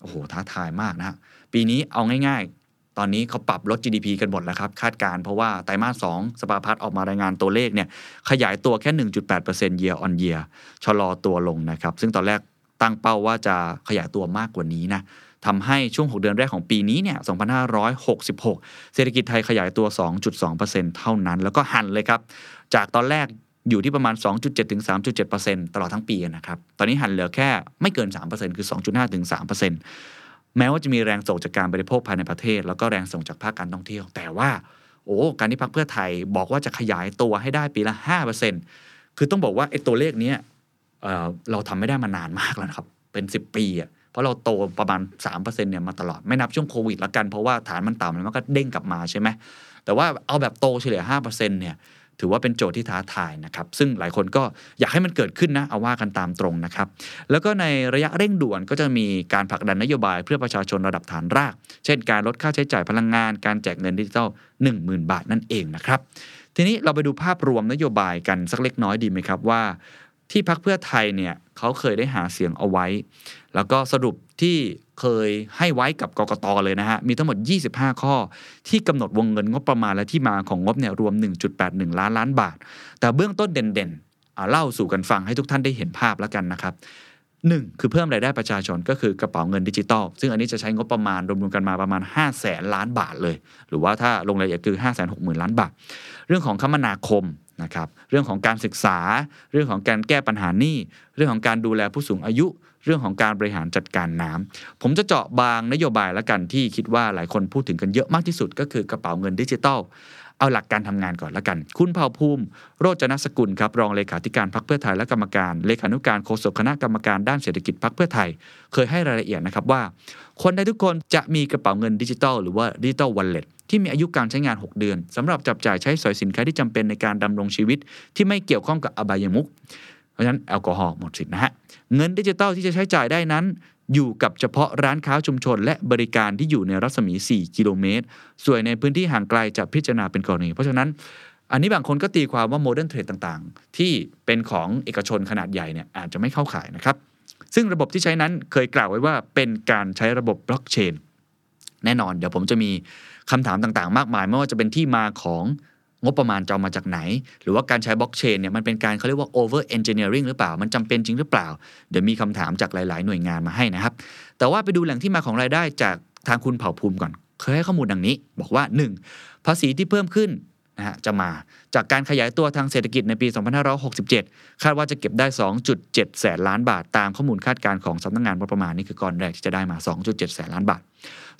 โอ้โหท้าทายมากนะปีนี้เอาง่ายๆตอนนี้เขาปรับลด จี ดี พี กันหมดแล้วครับคาดการเพราะว่าไตรมาสสองสภาพัฒน์ออกมารายงานตัวเลขเนี่ยขยายตัวแค่ หนึ่งจุดแปดเปอร์เซ็นต์ year on year ชะลอตัวลงนะครับซึ่งตอนแรกตั้งเป้าว่าจะขยายตัวมากกว่านี้นะทำให้ช่วงหกเดือนแรกของปีนี้เนี่ยสองพันห้าร้อยหกสิบหกเศรษฐกิจไทยขยายตัว สองจุดสองเปอร์เซ็นต์ เท่านั้นแล้วก็หันเลยครับจากตอนแรกอยู่ที่ประมาณ สองจุดเจ็ด ถึง สามจุดเจ็ดเปอร์เซ็นต์ ตลอดทั้งปีนะครับตอนนี้หันเหลือแค่ไม่เกิน สามเปอร์เซ็นต์ คือ สองจุดห้า ถึง สามเปอร์เซ็นต์แม้ว่าจะมีแรงส่งจากการบริโภคภายในประเทศแล้วก็แรงส่งจากภาคการท่องเที่ยวแต่ว่าโอ้การที่พรรคเพื่อไทยบอกว่าจะขยายตัวให้ได้ปีละ ห้าเปอร์เซ็นต์ คือต้องบอกว่าไอ้ตัวเลขนี้ เอ่อ เราทำไม่ได้มานานมากแล้วนะครับเป็นสิบปีอ่ะเพราะเราโตประมาณ สามเปอร์เซ็นต์ เนี่ยมาตลอดไม่นับช่วงโควิดละกันเพราะว่าฐานมันต่ำแล้วมันก็เด้งกลับมาใช่ไหมแต่ว่าเอาแบบโตเฉลี่ย ห้าเปอร์เซ็นต์ เนี่ยถือว่าเป็นโจทย์ที่ท้าทายนะครับซึ่งหลายคนก็อยากให้มันเกิดขึ้นนะเอาว่ากันตามตรงนะครับแล้วก็ในระยะเร่งด่วนก็จะมีการผลักดันนโยบายเพื่อประชาชนระดับฐานรากเช่นการลดค่าใช้จ่ายพลังงานการแจกเงินดิจิทัล หนึ่งหมื่น บาทนั่นเองนะครับทีนี้เราไปดูภาพรวมนโยบายกันสักเล็กน้อยดีไหมครับว่าที่พรรคเพื่อไทยเนี่ยเขาเคยได้หาเสียงเอาไว้แล้วก็สรุปที่เคยให้ไว้กับกกต.เลยนะฮะมีทั้งหมดยี่สิบห้าข้อที่กำหนดวงเงินงบประมาณและที่มาของงบเนี่ยรวม หนึ่งจุดแปดหนึ่ง ล้านล้านบาทแต่เบื้องต้นเด่นๆอ่ะเล่าสู่กันฟังให้ทุกท่านได้เห็นภาพแล้วกันนะครับหนึ่งคือเพิ่มรายได้ประชาชนก็คือกระเป๋าเงินดิจิตอลซึ่งอันนี้จะใช้งบประมาณรวมๆกันมาประมาณ ห้าแสน ล้านบาทเลยหรือว่าถ้าลงรายละเอียดคือ ห้าแสนหกหมื่น ล้านบาทเรื่องของคมนาคมนะครับเรื่องของการศึกษาเรื่องของการแก้ปัญหาหนี้เรื่องของการดูแลผู้สูงอายุเรื่องของการบริหารจัดการน้ำผมจะเจาะบางนโยบายละกันที่คิดว่าหลายคนพูดถึงกันเยอะมากที่สุดก็คือกระเป๋าเงินดิจิตอลเอาหลักการทำงานก่อนละกันคุณเผ่าภูมิโรจนสกุลครับรองเลขาธิการพรรคเพื่อไทยและกรรมการเลขานุการโฆษกคณะกรรมการด้านเศรษฐกิจพรรคเพื่อไทยเคยให้รายละเอียดนะครับว่าคนไทยทุกคนจะมีกระเป๋าเงินดิจิตอลหรือว่า Digital Walletที่มีอายุการใช้งานหกเดือนสำหรับจับจ่ายใช้สอยสินค้าที่จำเป็นในการดำรงชีวิตที่ไม่เกี่ยวข้องกับอบายมุขเพราะฉะนั้นแอลกอฮอล์หมดสิทธิ์นะฮะเงินดิจิตอลที่จะใช้จ่ายได้นั้นอยู่กับเฉพาะร้านค้าชุมชนและบริการที่อยู่ในรัศมีสี่กิโลเมตรส่วนในพื้นที่ห่างไกลจะพิจารณาเป็นกรณีเพราะฉะนั้นอันนี้บางคนก็ตีความว่าโมเดิร์นเทรดต่างๆที่เป็นของเอกชนขนาดใหญ่เนี่ยอาจจะไม่เข้าข่ายนะครับซึ่งระบบที่ใช้นั้นเคยกล่าวไว้ว่าเป็นการใช้ระบบบล็อกเชนแน่นอนเดี๋ยวผมจะมีคำถามต่างๆมากมายไม่ว่าจะเป็นที่มาของงบประมาณจะเอามาจากไหนหรือว่าการใช้บล็อกเชนเนี่ยมันเป็นการเขาเรียกว่า over engineering หรือเปล่ามันจำเป็นจริงหรือเปล่าเดี๋ยวมีคำถามจากหลายๆหน่วยงานมาให้นะครับแต่ว่าไปดูแหล่งที่มาของรายได้จากทางคุณเผ่าภูมิก่อนเคยให้ข้อมูลดังนี้บอกว่า หนึ่ง ภาษีที่เพิ่มขึ้นนะฮะจะมาจากการขยายตัวทางเศรษฐกิจในปีสองพันห้าร้อยหกสิบเจ็ดคาดว่าจะเก็บได้ สองจุดเจ็ด แสนล้านบาทตามข้อมูลคาดการณ์ของสำนักงานงบประมาณนี่คือก้อนแรกที่จะได้มา สองจุดเจ็ด แสนล้านบาท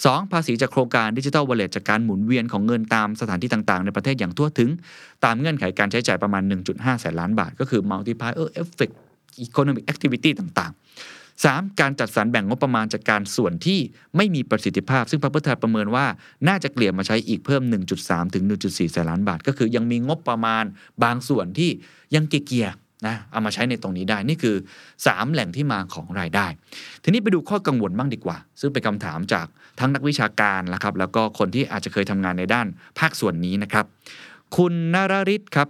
สองภาษีจากโครงการ Digital Wallet จากการหมุนเวียนของเงินตามสถานที่ต่างๆในประเทศอย่างทั่วถึงตามเงื่อนไขการใช้จ่ายประมาณ หนึ่งจุดห้า แสนล้านบาทก็คือ Multiplier Effect Economic Activity ต่างๆสามการจัดสรรแบ่งงบประมาณจากการส่วนที่ไม่มีประสิทธิภาพซึ่งพรรคเพื่อไทยประเมินว่าน่าจะเกลี่ยมาใช้อีกเพิ่ม หนึ่งจุดสาม ถึง หนึ่งจุดสี่ แสนล้านบาทก็คือยังมีงบประมาณบางส่วนที่ยังเกียร์นะเอามาใช้ในตรงนี้ได้นี่คือสามแหล่งที่มาของรายได้ทีนี้ไปดูข้อกังวลบ้างดีกว่าซึ่งเป็นคำถามจากทั้งนักวิชาการนะครับแล้วก็คนที่อาจจะเคยทำงานในด้านภาคส่วนนี้นะครับคุณนรฤทธิ์ครั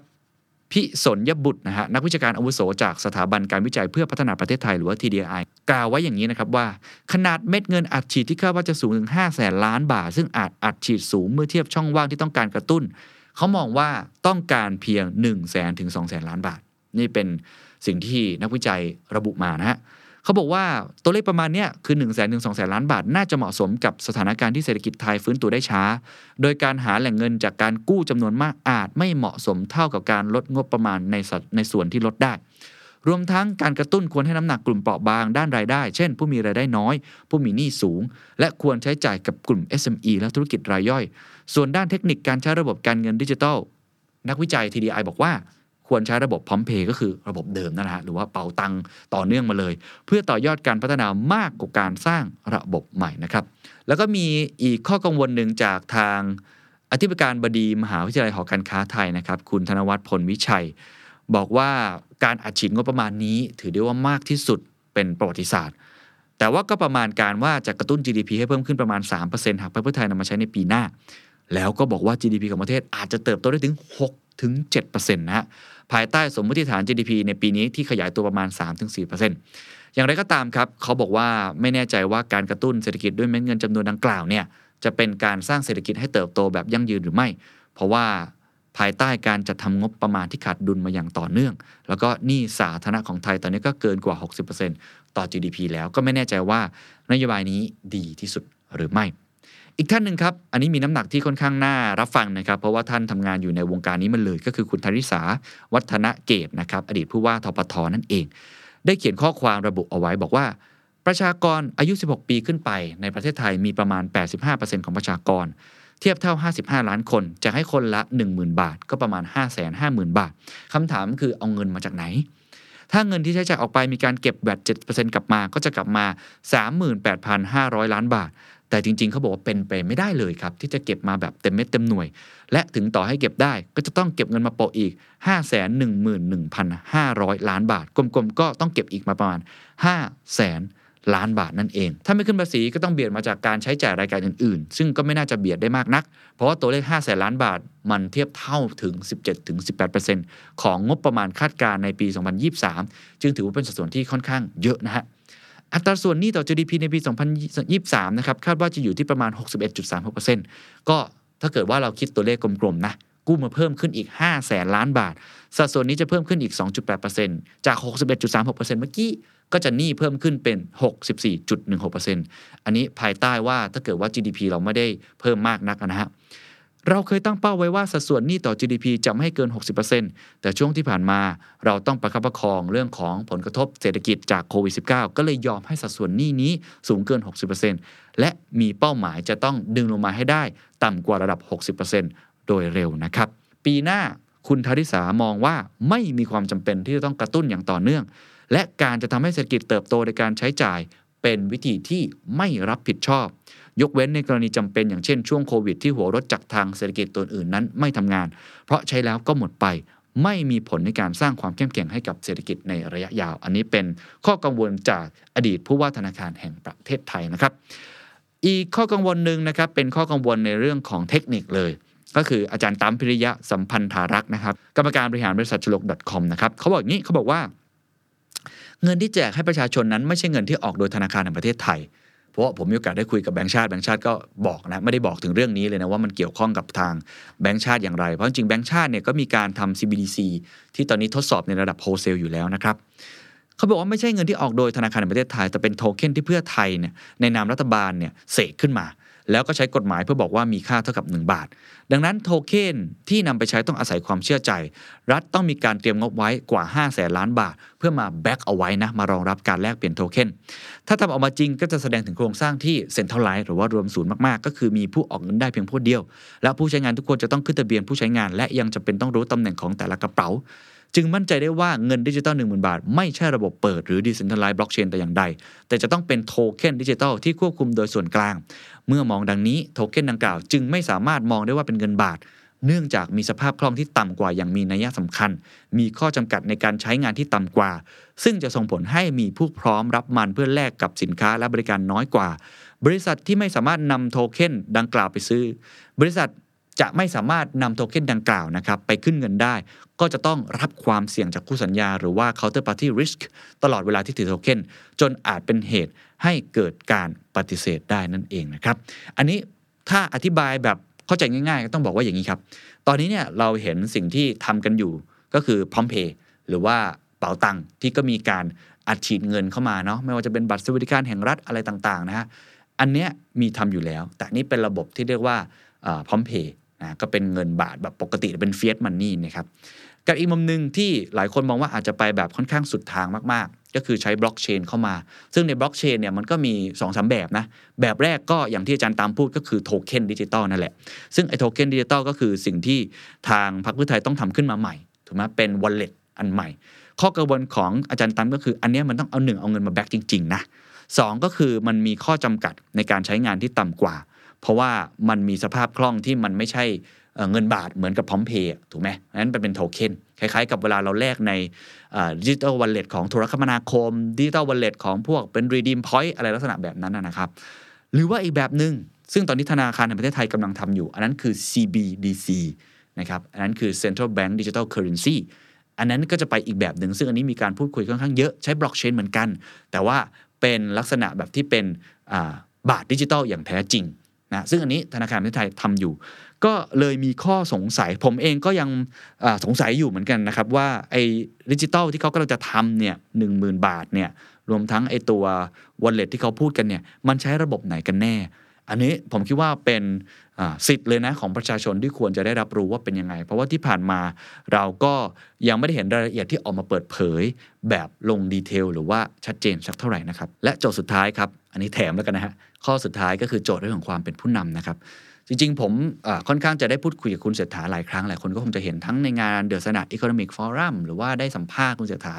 บพิสนยบุตรนะฮะนักวิชาการอาวุโสจากสถาบันการวิจัยเพื่อพัฒนาประเทศไทยหรือว่า ที ดี ไอ กล่าวไว้อย่างนี้นะครับว่าขนาดเม็ดเงินอัดฉีดที่คาดว่าจะสูงถึงห้าแสนล้านบาทซึ่งอาจอัดฉีดสูงเมื่อเทียบช่องว่างที่ต้องการกระตุ้นเขามองว่าต้องการเพียงหนึ่งแสนถึงสองแสนล้านบาทนี่เป็นสิ่งที่นักวิจัยระบุมานะฮะเขาบอกว่าตัวเลขประมาณนี้คือหนึ่งแสนถึงสองแสนล้านบาทน่าจะเหมาะสมกับสถานการณ์ที่เศรษฐกิจไทยฟื้นตัวได้ช้าโดยการหาแหล่งเงินจากการกู้จำนวนมากอาจไม่เหมาะสมเท่ากับการลดงบประมาณในในส่วนที่ลดได้รวมทั้งการกระตุ้นควรให้น้ำหนักกลุ่มเปราะบางด้านรายได้เช่นผู้มีรายได้น้อยผู้มีหนี้สูงและควรใช้จ่ายกับกลุ่ม เอส เอ็ม อี และธุรกิจรายย่อยส่วนด้านเทคนิคการใช้ระบบการเงินดิจิทัลนักวิจัย ที ดี ไอ บอกว่าควรใช้ระบบพร้อมเพย์ก็คือระบบเดิมนั่นแหละหรือว่าเป๋าตังต่อเนื่องมาเลยเพื่อต่อยอดการพัฒนามากกว่าการสร้างระบบใหม่นะครับแล้วก็มีอีกข้อกังวลหนึ่งจากทางอธิการบดีมหาวิทยาลัยหอการค้าไทยนะครับคุณธนวัฒน์พลวิชัย บอกว่าการอัดฉีดงบประมาณนี้ถือได้ว่ามากที่สุดเป็นประวัติศาสตร์แต่ว่าก็ประมาณการว่าจะกระตุ้น จี ดี พี ให้เพิ่มขึ้นประมาณ สามเปอร์เซ็นต์ หากเพื่อไทยนำมาใช้ในปีหน้าแล้วก็บอกว่า จี ดี พี ของประเทศอาจจะเติบโตได้ถึง หกถึงเจ็ดเปอร์เซ็นต์ นะฮะภายใต้สมมติฐาน จี ดี พี ในปีนี้ที่ขยายตัวประมาณ สามถึงสี่เปอร์เซ็นต์ อย่างไรก็ตามครับเขาบอกว่าไม่แน่ใจว่าการกระตุ้นเศรษฐกิจด้วยเม็ดเงินจำนวนดังกล่าวเนี่ยจะเป็นการสร้างเศรษฐกิจให้เติบโตแบบยั่งยืนหรือไม่เพราะว่าภายใต้การจัดทำงบประมาณที่ขาดดุลมาอย่างต่อเนื่องแล้วก็หนี้สาธารณะของไทยตอนนี้ก็เกินกว่า หกสิบเปอร์เซ็นต์ ต่อ จี ดี พี แล้วก็ไม่แน่ใจว่านโยบายนี้ดีที่สุดหรือไม่อีกท่านหนึ่งครับอันนี้มีน้ำหนักที่ค่อนข้างน่ารับฟังนะครับเพราะว่าท่านทำงานอยู่ในวงการนี้มาเลยก็คือคุณธนิษฐาวัฒนเกตนะครับอดีตผู้ว่าธปท.นั่นเองได้เขียนข้อความระบุเอาไว้บอกว่าประชากรอายุสิบหกปีขึ้นไปในประเทศไทยมีประมาณ แปดสิบห้าเปอร์เซ็นต์ ของประชากรเทียบเท่าห้าสิบห้าล้านคนจะให้คนละ หนึ่งหมื่นบาทก็ประมาณ ห้าแสนห้าหมื่นบาทคำถามคือเอาเงินมาจากไหนถ้าเงินที่ใช้จ่ายออกไปมีการเก็บแวต เจ็ดเปอร์เซ็นต์ กลับมาก็จะกลับมา สามหมื่นแปดพันห้าร้อยล้านบาทแต่จริงๆเขาบอกว่าเป็นไปไม่ได้เลยครับที่จะเก็บมาแบบเต็มเม็ดเต็มหน่วยและถึงต่อให้เก็บได้ก็จะต้องเก็บเงินมาโปะอีก ห้าแสนหนึ่งหมื่นหนึ่งพันห้าร้อยล้านบาทกลมๆก็ต้องเก็บอีกมาประมาณ ห้าแสนล้านบาทนั่นเองถ้าไม่ขึ้นภาษีก็ต้องเบียดมาจากการใช้จ่ายรายการอื่นๆซึ่งก็ไม่น่าจะเบียดได้มากนักเพราะว่าตัวเลข ห้าแสนล้านบาทมันเทียบเท่าถึง สิบเจ็ดถึงสิบแปดเปอร์เซ็นต์ ของงบประมาณคาดการณ์ในปี สองพันยี่สิบสาม จึงถือว่าเป็นสัดส่วนที่ค่อนข้างเยอะนะฮะอัตราส่วนหนี้ต่อ จี ดี พี ในปี สองพันยี่สิบสาม นะครับคาดว่าจะอยู่ที่ประมาณ หกสิบเอ็ดจุดสามหกเปอร์เซ็นต์ ก็ถ้าเกิดว่าเราคิดตัวเลขกลมๆนะกู้มาเพิ่มขึ้นอีก ห้าแสนล้านบาทสัดส่วนนี้จะเพิ่มขึ้นอีก สองจุดแปดเปอร์เซ็นต์ จาก หกสิบเอ็ดจุดสามหกเปอร์เซ็นต์ เมื่อกี้ก็จะหนี้เพิ่มขึ้นเป็น หกสิบสี่จุดหนึ่งหกเปอร์เซ็นต์ อันนี้ภายใต้ว่าถ้าเกิดว่า จี ดี พี เราไม่ได้เพิ่มมากนักนะฮะเราเคยตั้งเป้าไว้ว่าสัดส่วนหนี้ต่อ จี ดี พี จะไม่เกิน หกสิบเปอร์เซ็นต์ แต่ช่วงที่ผ่านมาเราต้องประคับประคองเรื่องของผลกระทบเศรษฐกิจจากโควิด สิบเก้า ก็เลยยอมให้สัดส่วนหนี้นี้สูงเกิน หกสิบเปอร์เซ็นต์ และมีเป้าหมายจะต้องดึงลงมาให้ได้ต่ำกว่าระดับ หกสิบเปอร์เซ็นต์ โดยเร็วนะครับปีหน้าคุณธริษามองว่าไม่มีความจำเป็นที่จะต้องกระตุ้นอย่างต่อเนื่องและการจะทำให้เศรษฐกิจเติบโตในการใช้จ่ายเป็นวิธีที่ไม่รับผิดชอบยกเว้นในกรณีจำเป็นอย่างเช่นช่วงโควิดที่หัวรถจากทางเศรษฐกิจตัวอื่นนั้นไม่ทำงานเพราะใช้แล้วก็หมดไปไม่มีผลในการสร้างความเข้มแข็งให้กับเศรษฐกิจในระยะยาวอันนี้เป็นข้อกังวลจากอดีตผู้ว่าธนาคารแห่งประเทศไทยนะครับอีกข้อกังวลหนึ่งนะครับเป็นข้อกังวลในเรื่องของเทคนิคเลยก็คืออาจารย์ตั้มพิริยะสัมพันธารักษ์นะครับกรรมการบริหารบริษัทชลก .com นะครับเขาบอกอย่างนี้เขาบอกว่าเงินที่แจกให้ประชาชนนั้นไม่ใช่เงินที่ออกโดยธนาคารแห่งประเทศไทยเพราะผมมีโอกาสได้คุยกับแบงก์ชาติแบงก์ชาติก็บอกนะไม่ได้บอกถึงเรื่องนี้เลยนะว่ามันเกี่ยวข้องกับทางแบงก์ชาติอย่างไรเพราะจริงแบงก์ชาติเนี่ยก็มีการทำ ซี บี ดี ซี ที่ตอนนี้ทดสอบในระดับโฮลเซลอยู่แล้วนะครับเขาบอกว่าไม่ใช่เงินที่ออกโดยธนาคารแห่งประเทศไทยแต่เป็นโทเค็นที่เพื่อไทยเนี่ยในนามรัฐบาลเนี่ยเสกขึ้นมาแล้วก็ใช้กฎหมายเพื่อบอกว่ามีค่าเท่ากับหนึ่งบาทดังนั้นโทเค็นที่นำไปใช้ต้องอาศัยความเชื่อใจรัฐต้องมีการเตรียมงบไว้กว่าห้าแสนล้านบาทเพื่อมาแบ็กเอาไว้นะมารองรับการแลกเปลี่ยนโทเค็นถ้าทำออกมาจริงก็จะแสดงถึงโครงสร้างที่เซ็นทรัลไลซ์หรือว่ารวมศูนย์มากๆก็คือมีผู้ออกเงินได้เพียงผู้เดียวและผู้ใช้งานทุกคนจะต้องขึ้นทะเบียนผู้ใช้งานและยังจะเป็นต้องรู้ตำแหน่งของแต่ละกระเป๋าจึงมั่นใจได้ว่าเงินดิจิตอล หนึ่งหมื่นบาทไม่ใช่ระบบเปิดหรือ Decentralized Blockchain แต่อย่างใดแต่จะต้องเป็นโทเค็นดิจิตอลที่ควบคุมโดยส่วนกลางเมื่อมองดังนี้โทเค็นดังกล่าวจึงไม่สามารถมองได้ว่าเป็นเงินบาทเนื่องจากมีสภาพคล่องที่ต่ำกว่าอย่างมีนัยสำคัญมีข้อจำกัดในการใช้งานที่ต่ำกว่าซึ่งจะส่งผลให้มีผู้พร้อมรับมันเพื่อแลกกับสินค้าและบริการน้อยกว่าบริษัทที่ไม่สามารถนำโทเค็นดังกล่าวไปซื้อบริษัทจะไม่สามารถนำโทเค็นดังกล่าวนะครับไปขึ้นเงินได้ก็จะต้องรับความเสี่ยงจากคู่สัญญาหรือว่า counterparty risk ตลอดเวลาที่ถือโทเค็นจนอาจเป็นเหตุให้เกิดการปฏิเสธได้นั่นเองนะครับอันนี้ถ้าอธิบายแบบเข้าใจง่ายๆก็ต้องบอกว่าอย่างนี้ครับตอนนี้เนี่ยเราเห็นสิ่งที่ทำกันอยู่ก็คือ PromptPay หรือว่าเป๋าตังที่ก็มีการอัดฉีดเงินเข้ามาเนาะไม่ว่าจะเป็นบัตรสวัสดิการแห่งรัฐอะไรต่างๆนะฮะอันเนี้ยมีทำอยู่แล้วแต่นี่เป็นระบบที่เรียกว่า PromptPayนะก็เป็นเงินบาทแบบปกติเป็นเฟียสมันนี่นะครับกับอีกมุมนึงที่หลายคนมองว่าอาจจะไปแบบค่อนข้างสุดทางมากๆก็คือใช้บล็อกเชนเข้ามาซึ่งในบล็อกเชนเนี่ยมันก็มี สองสาม แบบนะแบบแรกก็อย่างที่อาจารย์ตามพูดก็คือโทเค็นดิจิตอลนั่นแหละซึ่งไอ้โทเค็นดิจิตอลก็คือสิ่งที่ทางพรรคเพื่อไทยต้องทำขึ้นมาใหม่ถูกมั้ยเป็น wallet อันใหม่ข้อกังวลของอาจารย์ตามก็คืออันเนี้ยมันต้องเอาหนึ่งเอาเงินมาแบ็คจริงๆนะสองก็คือมันมีข้อจำกัดในการใช้งานที่ต่ำกว่าเพราะว่ามันมีสภาพคล่องที่มันไม่ใช่ เงินบาทเหมือนกับพร้อมเพย์ถูกไหมนั้นเป็นโทเค็นคล้ายๆกับเวลาเราแลกในดิจิตอลวอลเล็ตของโทรคมนาคมดิจิตอลวอลเล็ตของพวกเป็นรีดีมพอยต์อะไรลักษณะแบบนั้นนะครับหรือว่าอีกแบบนึงซึ่งตอนนี้ธนาคารแห่งประเทศไทยกำลังทำอยู่อันนั้นคือ ซี บี ดี ซี นะครับอันนั้นคือ Central Bank Digital Currency อันนั้นก็จะไปอีกแบบหนึ่งซึ่งอันนี้มีการพูดคุยค่อนข้างเยอะใช้บล็อกเชนเหมือนกันแต่ว่าเป็นลักษณะแบบที่เป็นบาทดิจิทัลอย่างแท้จริงนะซึ่งอันนี้ธนาคารแห่งประเทศไทยทำอยู่ก็เลยมีข้อสงสัยผมเองก็ยังสงสัยอยู่เหมือนกันนะครับว่าไอ้ดิจิทัลที่เขากำลังจะทำเนี่ย หนึ่งหมื่น บาทเนี่ยรวมทั้งไอ้ตัว wallet ที่เขาพูดกันเนี่ยมันใช้ระบบไหนกันแน่อันนี้ผมคิดว่าเป็นสิทธิ์เลยนะของประชาชนที่ควรจะได้รับรู้ว่าเป็นยังไงเพราะว่าที่ผ่านมาเราก็ยังไม่ได้เห็นรายละเอียดที่ออกมาเปิดเผยแบบลงดีเทลหรือว่าชัดเจนสักเท่าไหร่นะครับและโจทย์สุดท้ายครับอันนี้แถมแล้วกันนะฮะข้อสุดท้ายก็คือโจทย์เรื่องของความเป็นผู้นำนะครับจริงๆผมค่อนข้างจะได้พูดคุยกับคุณเศรษฐาหลายครั้งหลายคนก็คงจะเห็นทั้งในงานเดอะสนัดอีโคโนมิกฟอรัมหรือว่าได้สัมภาษณ์คุณเศรษฐา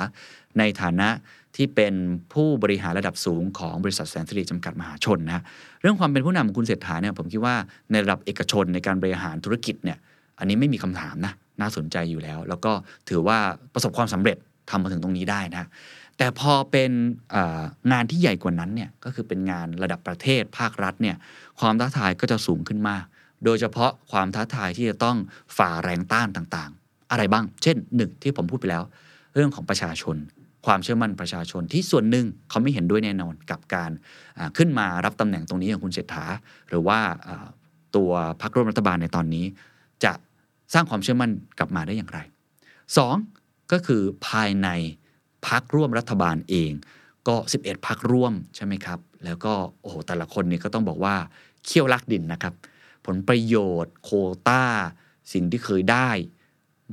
ในฐานะที่เป็นผู้บริหารระดับสูงของบริษัทแสนสิริจำกัดมหาชนนะเรื่องความเป็นผู้นำของคุณเศรษฐาเนี่ยผมคิดว่าในระดับเอกชนในการบริหารธุรกิจเนี่ยอันนี้ไม่มีคำถามนะน่าสนใจอยู่แล้วแล้วก็ถือว่าประสบความสำเร็จทำมาถึงตรงนี้ได้นะแต่พอเป็นงานที่ใหญ่กว่านั้นเนี่ยก็คือเป็นงานระดับประเทศภาครัฐเนี่ยความท้าทายก็จะสูงขึ้นมากโดยเฉพาะความท้าทายที่จะต้องฝ่าแรงต้านต่างๆอะไรบ้างเช่นหนึ่งที่ผมพูดไปแล้วเรื่องของประชาชนความเชื่อมั่นประชาชนที่ส่วนหนึ่งเขาไม่เห็นด้วยแน่นอนกับการขึ้นมารับตำแหน่งตรงนี้ของคุณเศรษฐาหรือว่าตัวพรรคร่วมรัฐบาลในตอนนี้จะสร้างความเชื่อมั่นกลับมาได้อย่างไรสองก็คือภายในพรรคร่วมรัฐบาลเองก็สิบเอ็ดพรรคร่วมใช่ไหมครับแล้วก็โอ้โหแต่ละคนเนี่ยก็ต้องบอกว่าเขี้ยวลักดินนะครับผลประโยชน์โควต้าสิ่งที่เคยได้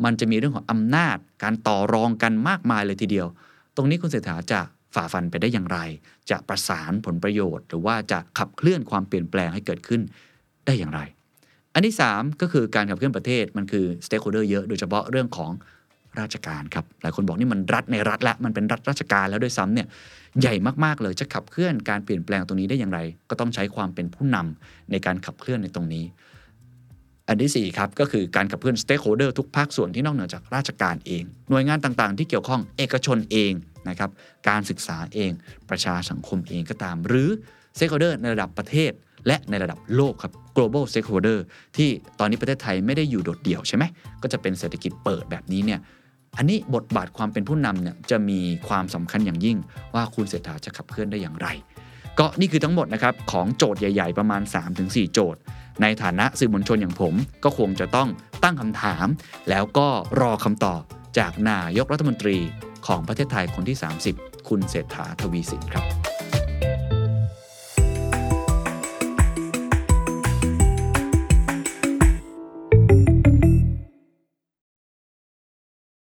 มันจะมีเรื่องของอำนาจการต่อรองกันมากมายเลยทีเดียวตรงนี้คุณเศรษฐาจะฝ่าฟันไปได้อย่างไรจะประสานผลประโยชน์หรือว่าจะขับเคลื่อนความเปลี่ยนแปลงให้เกิดขึ้นได้อย่างไรอันที่สามก็คือการขับเคลื่อนประเทศมันคือสเต็กโฮลเดอร์เยอะโดยเฉพาะเรื่องของราชการครับหลายคนบอกนี่มันรัฐในรัฐละมันเป็นรัฐราชการแล้วด้วยซ้ำเนี่ยใหญ่มากๆเลยจะขับเคลื่อนการเปลี่ยนแปลงตรงนี้ได้อย่างไรก็ต้องใช้ความเป็นผู้นำในการขับเคลื่อนในตรงนี้อันที่สี่ครับก็คือการขับเคลื่อนสเต็กโฮลเดอร์ทุกภาคส่วนที่นอกเหนือจากราชการเองหน่วยงานต่างๆที่เกี่ยวข้องเอกชนเองนะครับการศึกษาเองประชาสังคมเองก็ตามหรือสเต็กโฮลเดอร์ในระดับประเทศและในระดับโลกครับ global stakeholder ที่ตอนนี้ประเทศไทยไม่ได้อยู่โดดเดี่ยวใช่ไหมก็จะเป็นเศรษฐกิจเปิดแบบนี้เนี่ยอันนี้บทบาทความเป็นผู้นำเนี่ยจะมีความสำคัญอย่างยิ่งว่าคุณเศรษฐาจะขับเคลื่อนได้อย่างไรก็นี่คือทั้งหมดนะครับของโจทย์ใหญ่ๆประมาณ สามถึงสี่ โจทย์ในฐานะสื่อมวลชนอย่างผมก็คงจะต้องตั้งคำถามแล้วก็รอคำตอบจากนายกรัฐมนตรีของประเทศไทยคนที่สามสิบคุณเศรษฐาทวีสินครับ